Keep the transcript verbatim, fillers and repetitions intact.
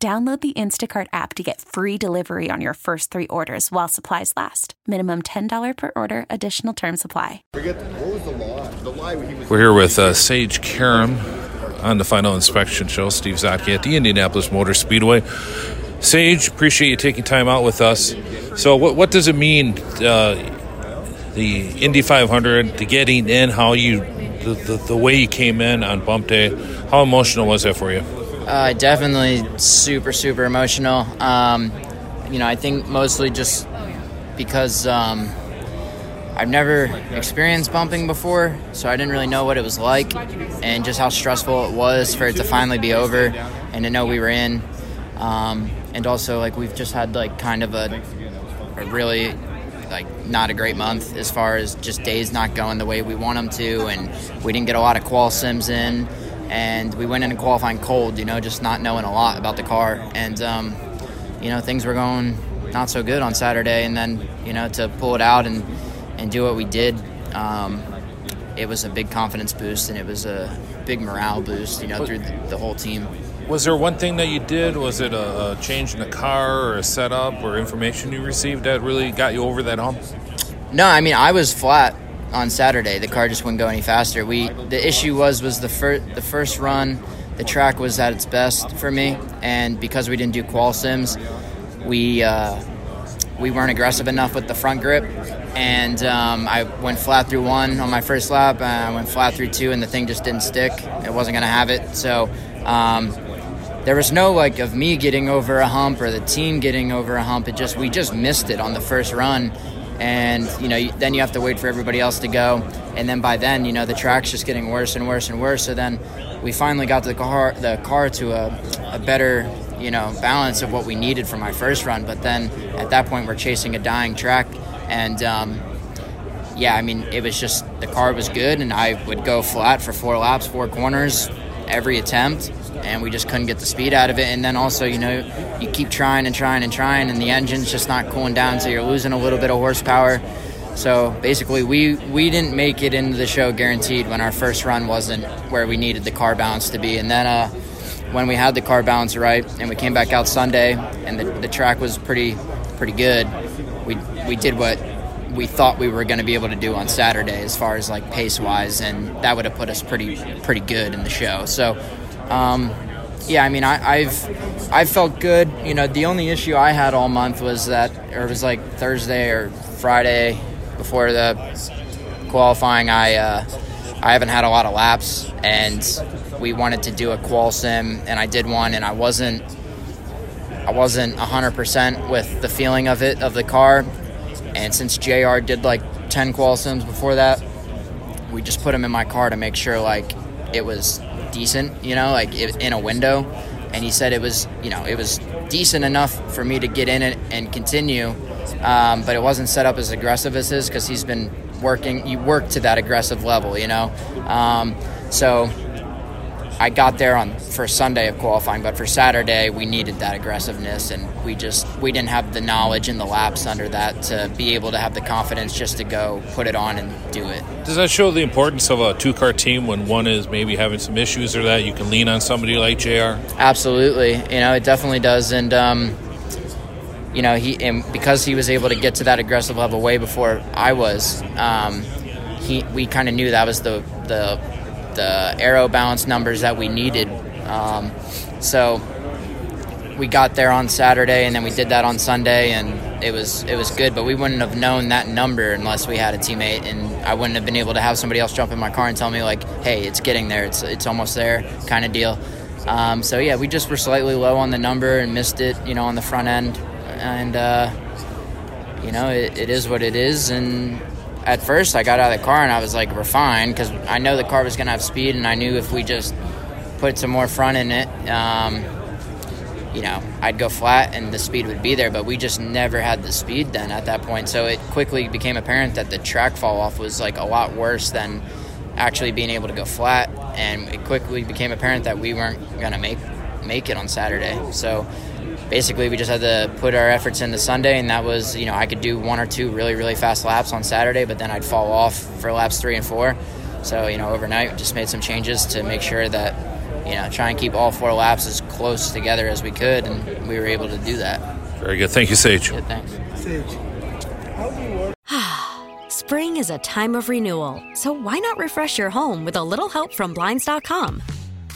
Download the Instacart app to get free delivery on your first three orders while supplies last. Minimum ten dollars per order. Additional terms apply. We're here with uh, Sage Karam on the Final Inspection Show. Steve Zocchi at the Indianapolis Motor Speedway. Sage, appreciate you taking time out with us. So what, what does it mean, uh, the Indy five hundred, the getting in, how you, the, the, the way you came in on bump day? How emotional was that for you? Uh, definitely super, super emotional. Um, you know, I think mostly just because um, I've never experienced bumping before, so I didn't really know what it was like and just how stressful it was for it to finally be over and to know we were in. Um, and also, like, we've just had, like, kind of a, a really, like, not a great month as far as just days not going the way we want them to, and we didn't get a lot of qual sims in. And we went into qualifying cold, you know, just not knowing a lot about the car. And, um, you know, things were going not so good on Saturday. And then, you know, to pull it out and, and do what we did, um, it was a big confidence boost and it was a big morale boost, you know, through the, the whole team. Was there one thing that you did? Was it a, a change in the car or a setup or information you received that really got you over that hump? No, I mean, I was flat. On Saturday, the car just wouldn't go any faster. We the issue was was the first the first run, the track was at its best for me, and because we didn't do qual sims, we uh, we weren't aggressive enough with the front grip, and um, I went flat through one on my first lap, and I went flat through two, and the thing just didn't stick. It wasn't gonna have it, so. Um, There was no, like, of me getting over a hump or the team getting over a hump. It just we just missed it on the first run. And, you know, then you have to wait for everybody else to go. And then by then, you know, the track's just getting worse and worse and worse. So then we finally got the car the car to a, a better, you know, balance of what we needed for my first run. But then at that point, we're chasing a dying track. And, um, yeah, I mean, it was just the car was good. And I would go flat for four laps, four corners every attempt. And we just couldn't get the speed out of it. And then also, you know, you keep trying and trying and trying, and the engine's just not cooling down, so you're losing a little bit of horsepower. So basically, we, we didn't make it into the show guaranteed when our first run wasn't where we needed the car balance to be. And then uh, when we had the car balance right, and we came back out Sunday, and the, the track was pretty pretty good, we we did what we thought we were going to be able to do on Saturday as far as, like, pace-wise, and that would have put us pretty pretty good in the show. So... Um, yeah, I mean, I, I've, I felt good. You know, the only issue I had all month was that, or it was like Thursday or Friday before the qualifying, I, uh, I haven't had a lot of laps, and we wanted to do a qual sim, and I did one, and I wasn't, I wasn't a hundred percent with the feeling of it, of the car. And since J R did like ten qual sims before that, we just put him in my car to make sure, like, it was decent, you know, like it, in a window, and he said it was, you know, it was decent enough for me to get in it and continue, um, but it wasn't set up as aggressive as his because he's been working, you work to that aggressive level, you know, um, so I got there on for Sunday of qualifying, but for Saturday we needed that aggressiveness, and we just, we didn't have the knowledge and the laps under that to be able to have the confidence just to go put it on and do it. Does that show the importance of a two-car team when one is maybe having some issues or that you can lean on somebody like J R? Absolutely. You know, it definitely does. And, um, you know, he and because he was able to get to that aggressive level way before I was, um, he we kind of knew that was the the – the aero balance numbers that we needed, um, so we got there on Saturday, and then we did that on Sunday, and it was it was good. But we wouldn't have known that number unless we had a teammate, and I wouldn't have been able to have somebody else jump in my car and tell me, like, "Hey, it's getting there. It's it's almost there," kind of deal. Um, so yeah, we just were slightly low on the number and missed it, you know, on the front end, and uh, you know, it, it is what it is, and. At first, I got out of the car, and I was like, we're fine, because I know the car was going to have speed, and I knew if we just put some more front in it, um, you know, I'd go flat and the speed would be there, but we just never had the speed then at that point. So it quickly became apparent that the track fall off was like a lot worse than actually being able to go flat, and it quickly became apparent that we weren't going to make make it on Saturday. So basically we just had to put our efforts into Sunday, and that was, you know, I could do one or two really, really fast laps on Saturday, but then I'd fall off for laps three and four. So, you know, overnight just made some changes to make sure that, you know, try and keep all four laps as close together as we could, and we were able to do that. Very good. Thank you, Sage. Good, thanks. Sage. How do you work? Spring is a time of renewal, so why not refresh your home with a little help from Blinds dot com?